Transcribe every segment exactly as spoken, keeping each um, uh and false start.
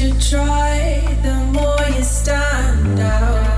you try, the more you stand out.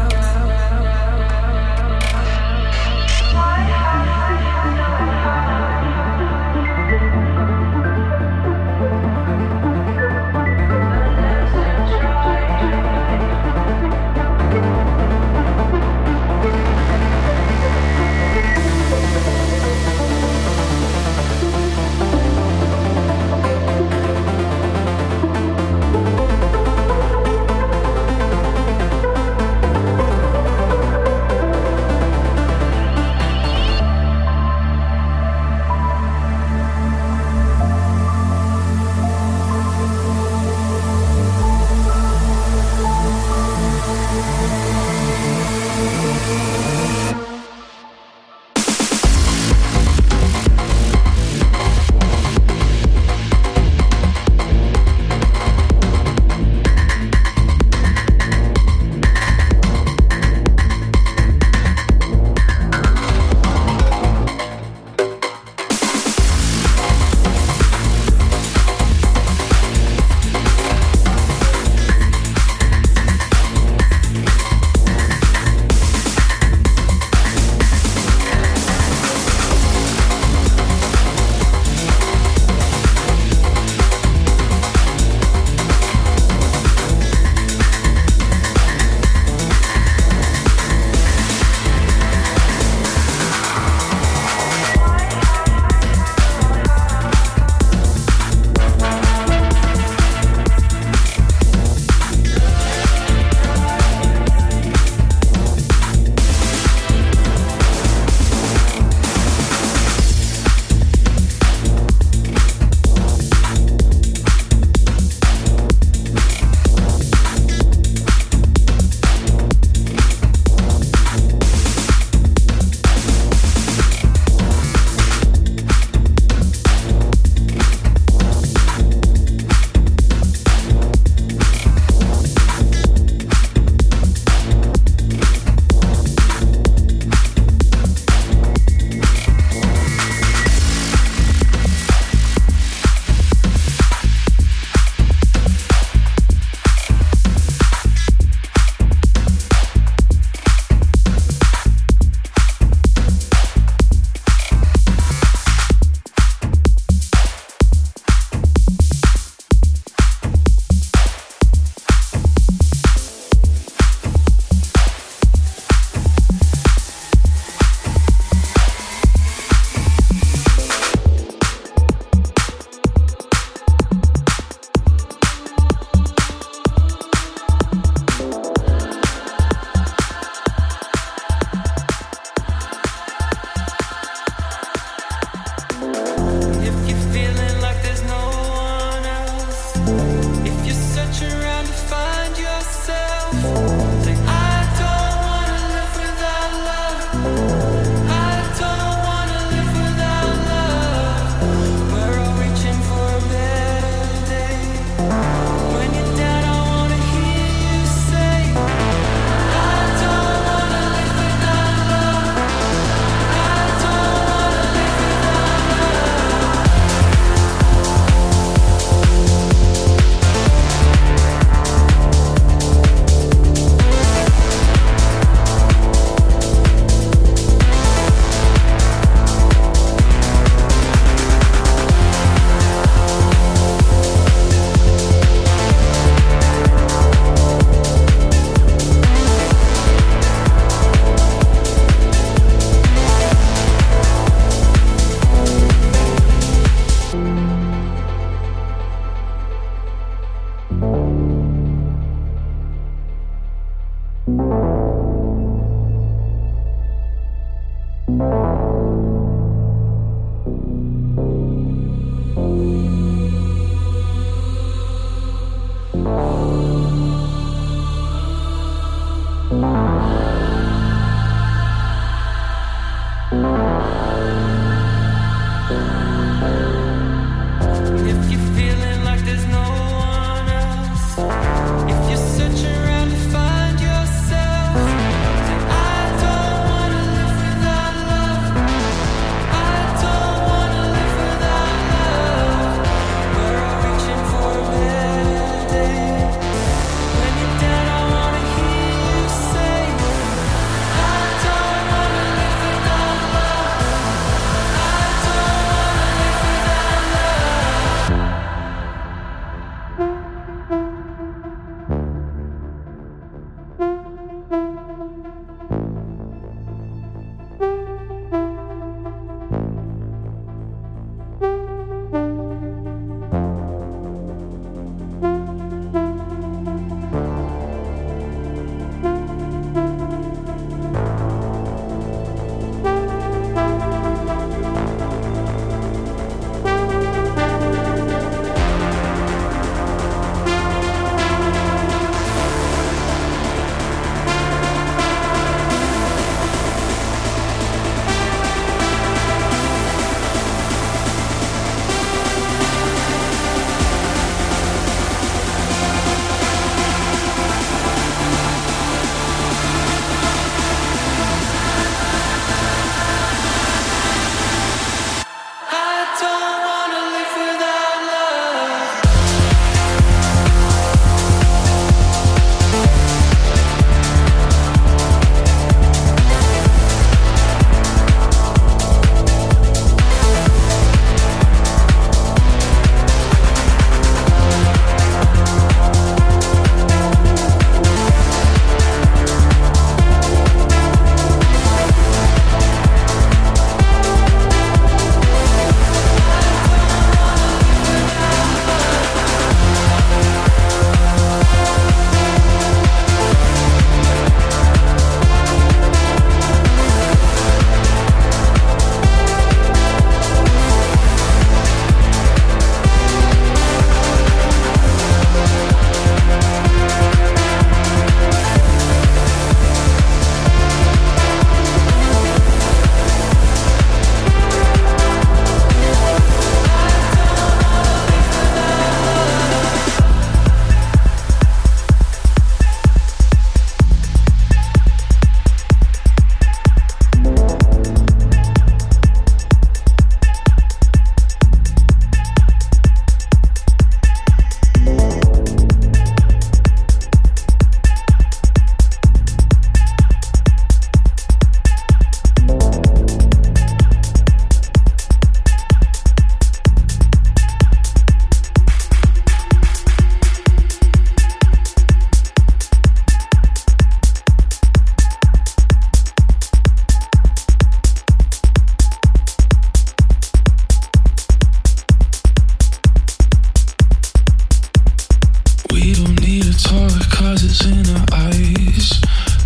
tears in her eyes.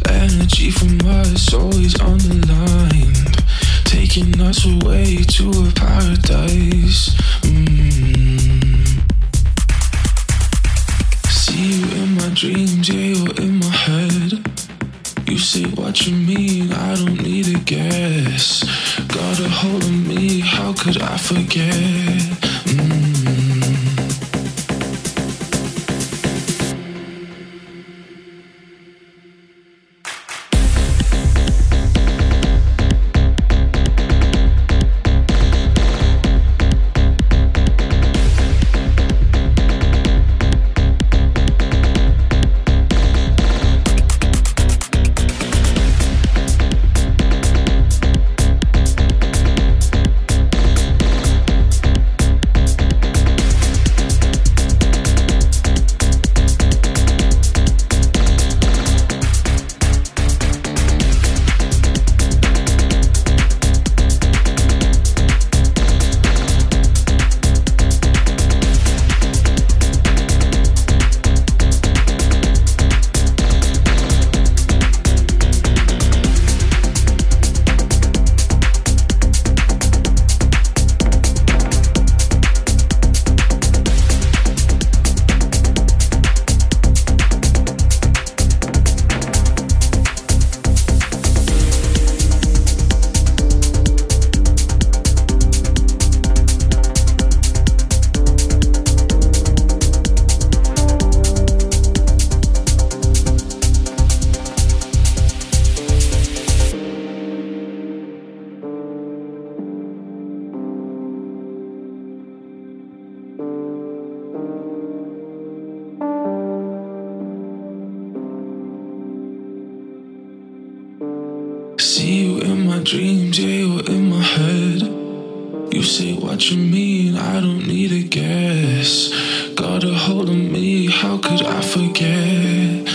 Energy from us always underlined, taking us away to a paradise. mm. See you in my dreams, yeah, you're in my head. You say what you mean, I don't need a guess. Got a hold of me, how could I forget? mm. See you in my dreams, yeah, you're in my head. You say what you mean, I don't need a guess. Got a hold of me, how could I forget?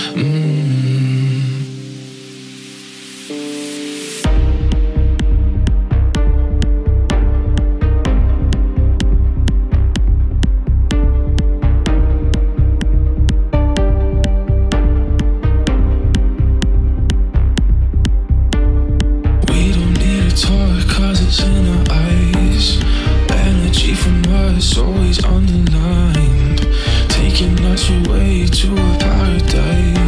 Always on the line, taking us away to a paradise.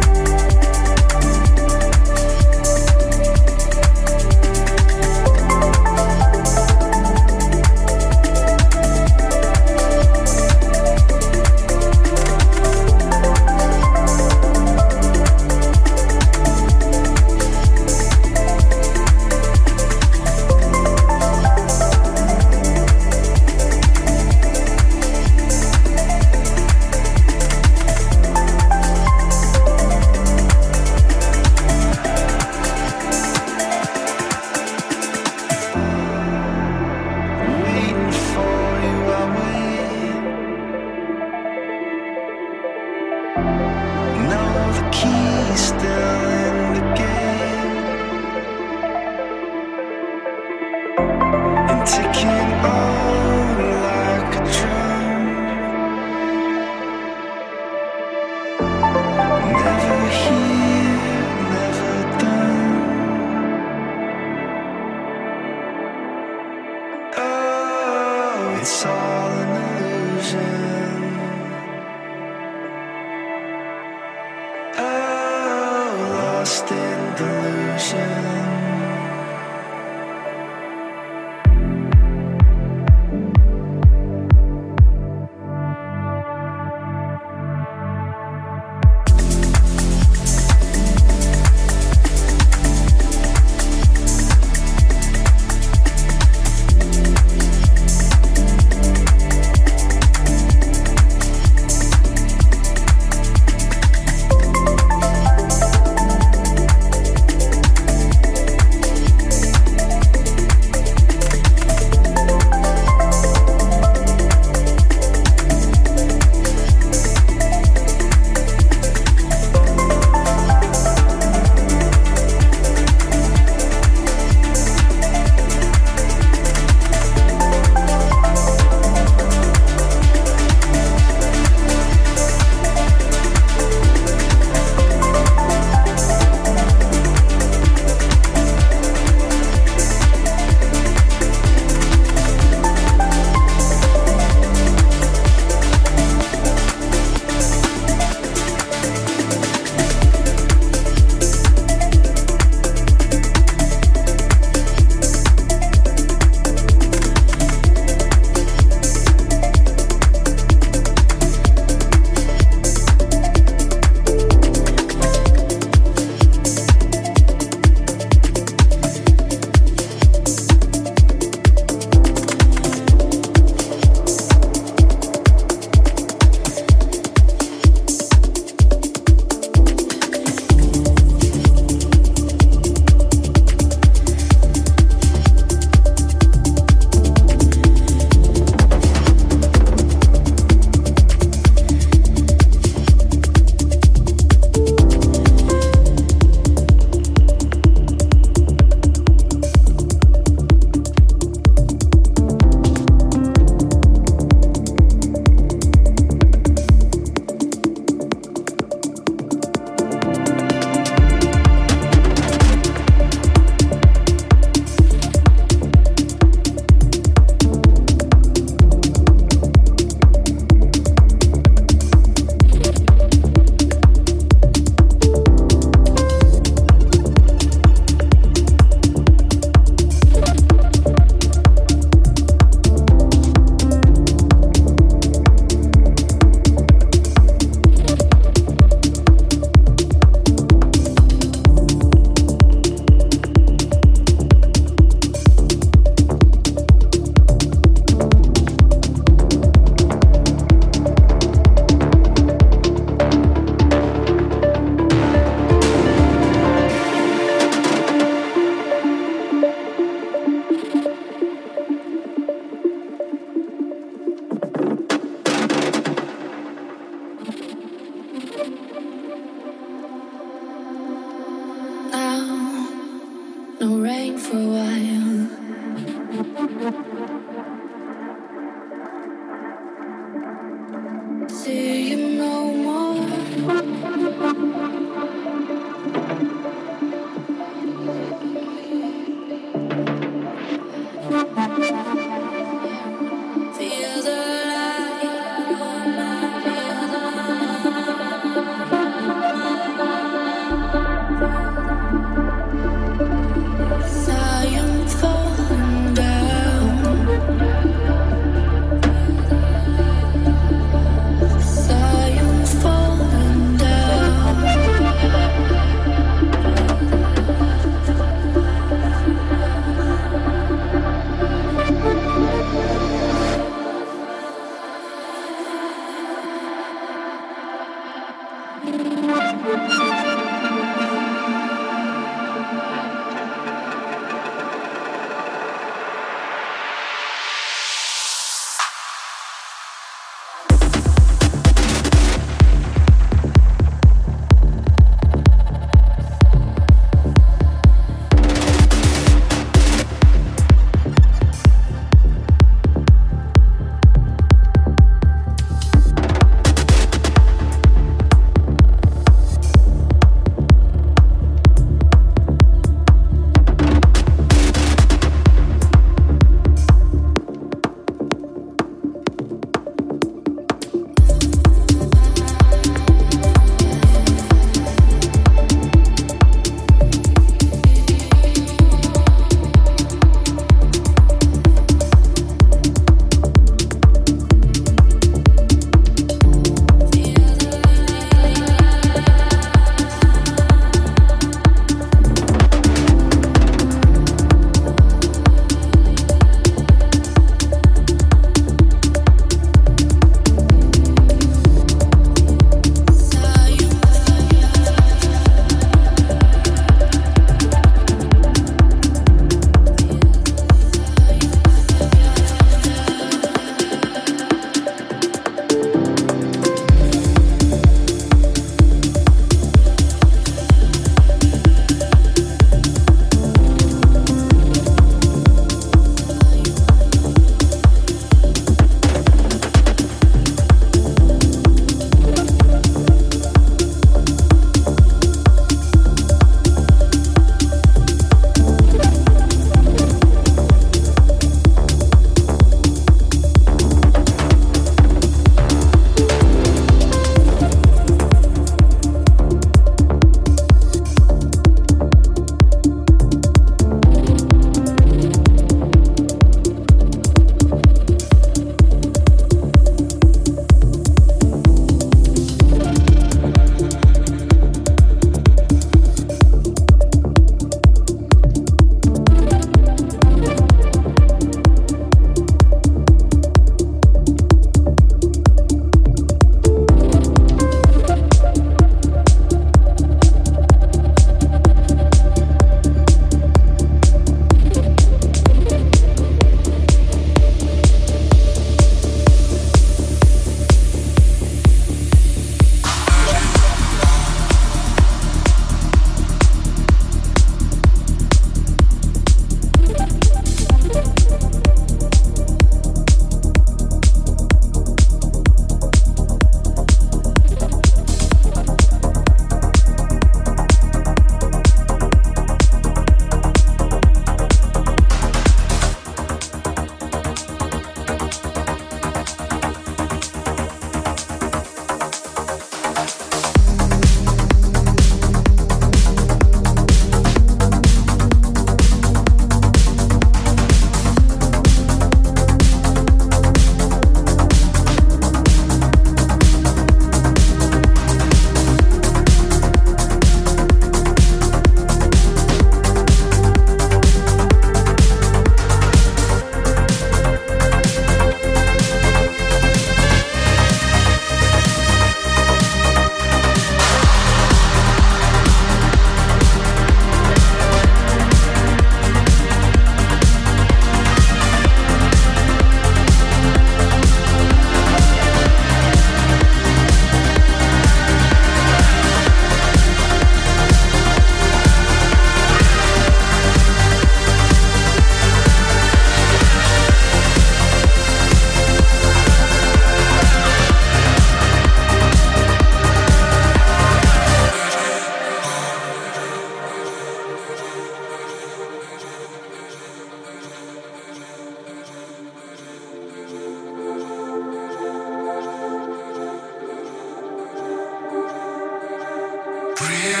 Breathe in,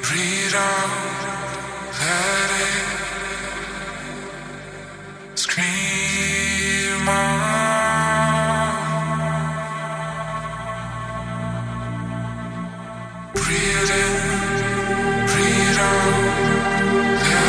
breathe out, let it scream out. Breathe in, breathe out, let it.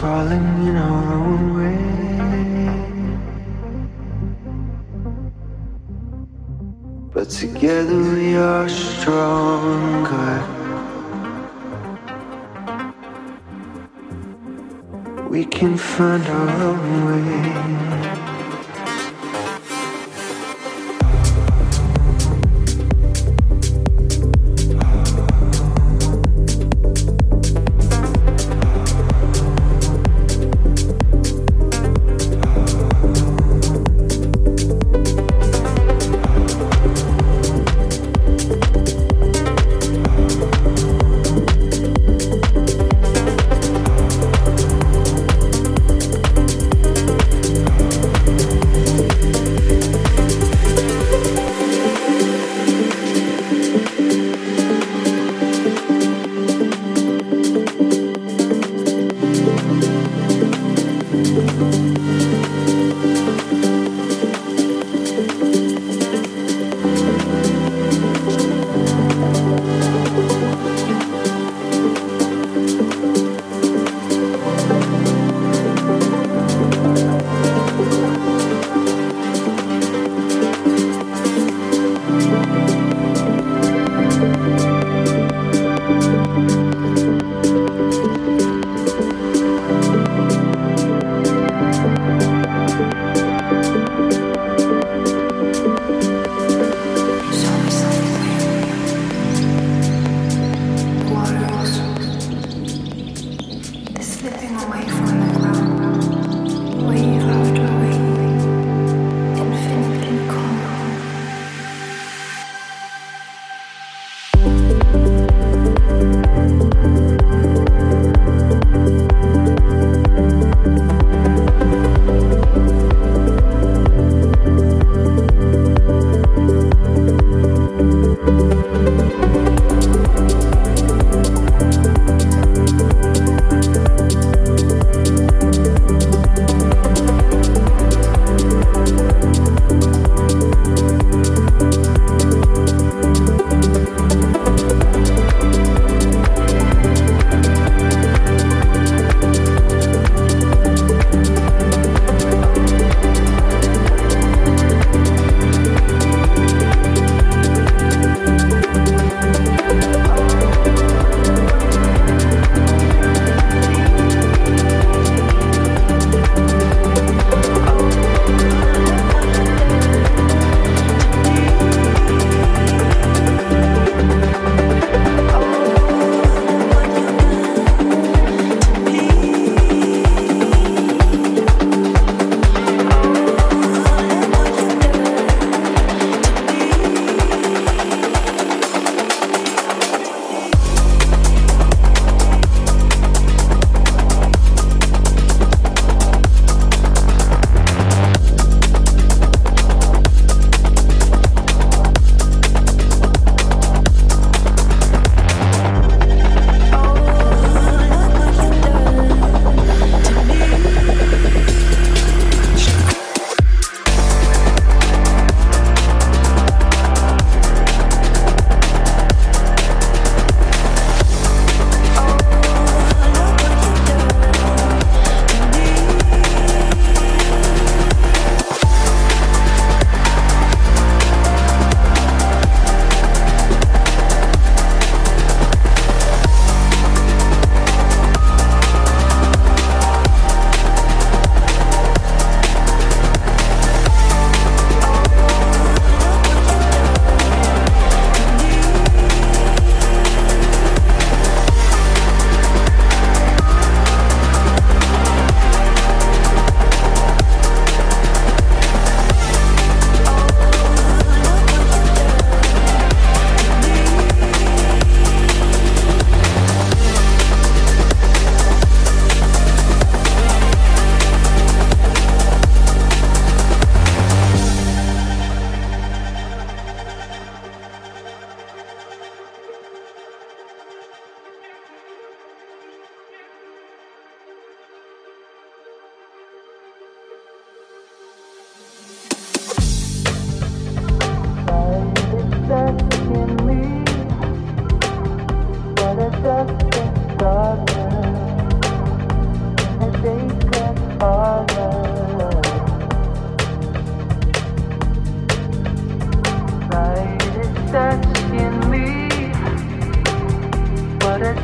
falling in our own way. But together we are stronger. We can find our own way.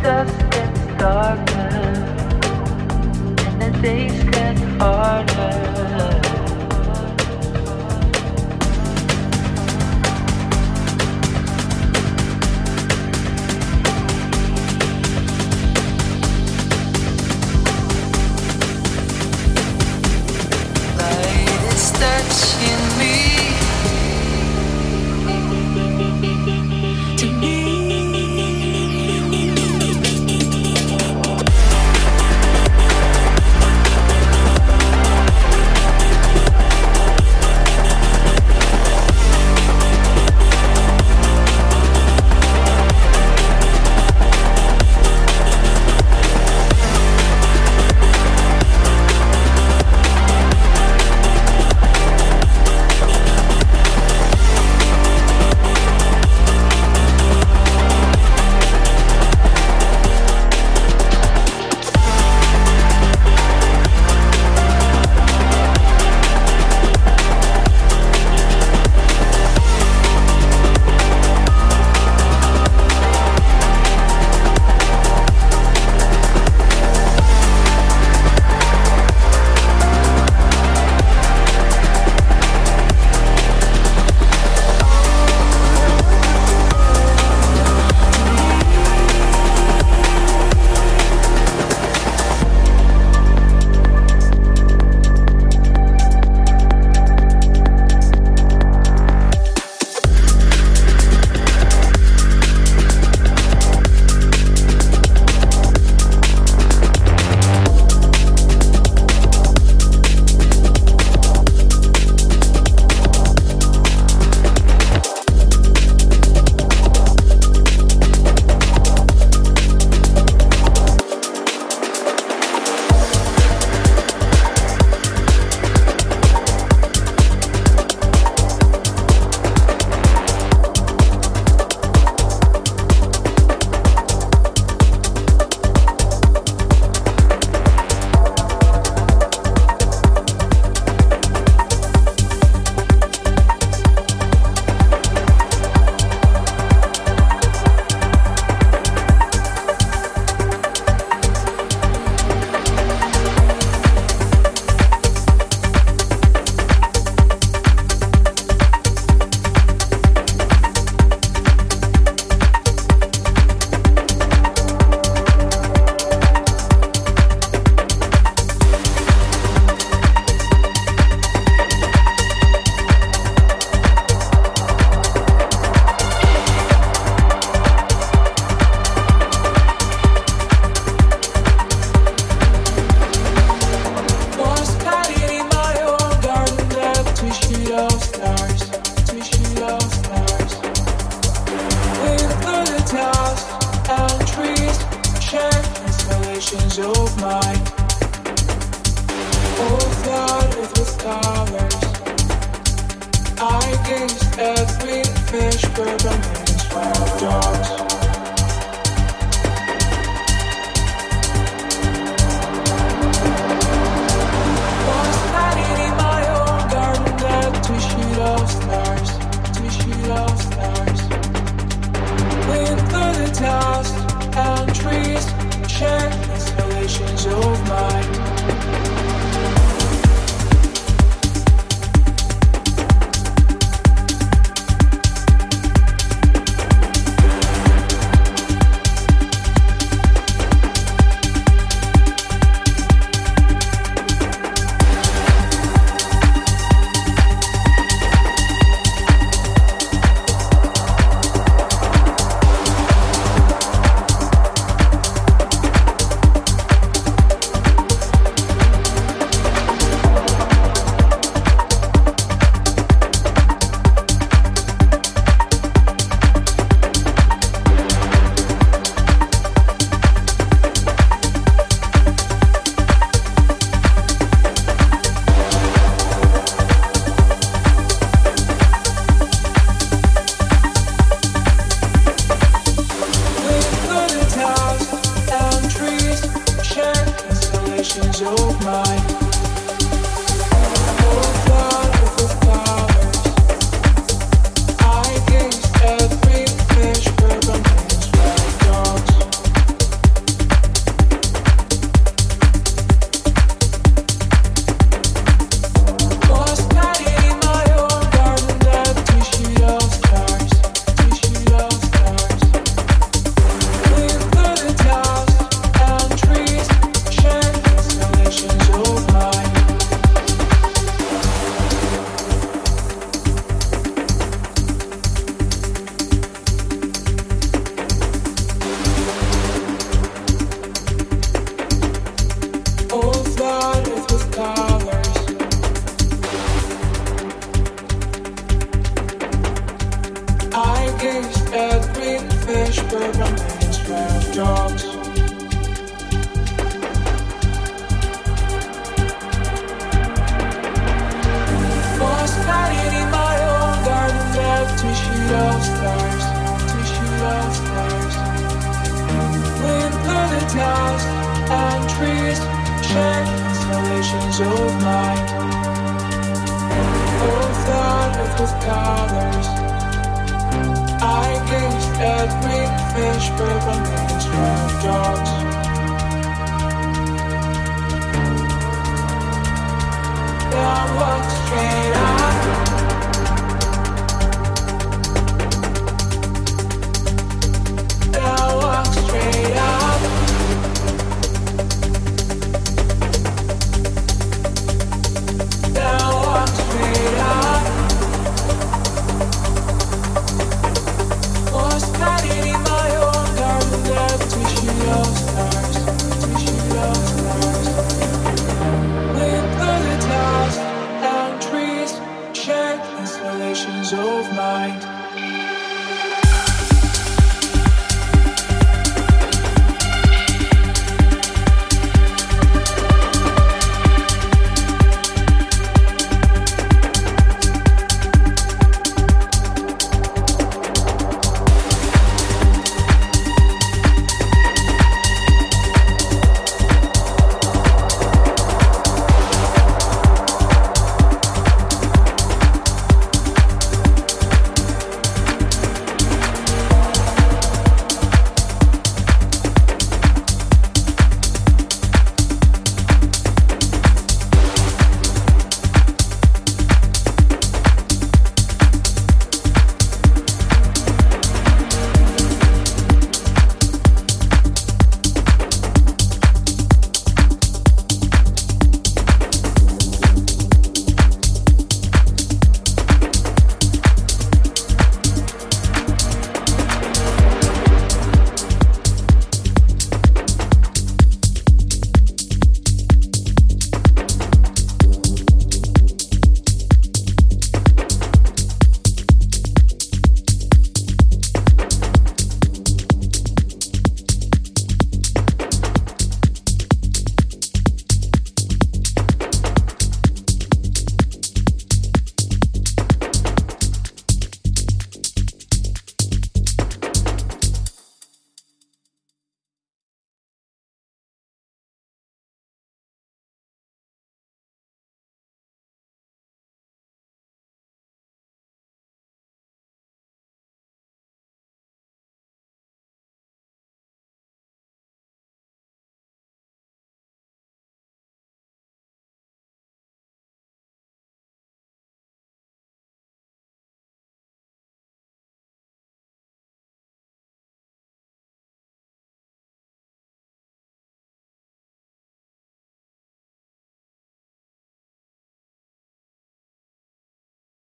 just gets darker and the days get harder. Light is touching me. love stars, tissue love stars. When planet lies and trees shine, installations of light. Oh, flooded with colors, I gazed at green fish rippling.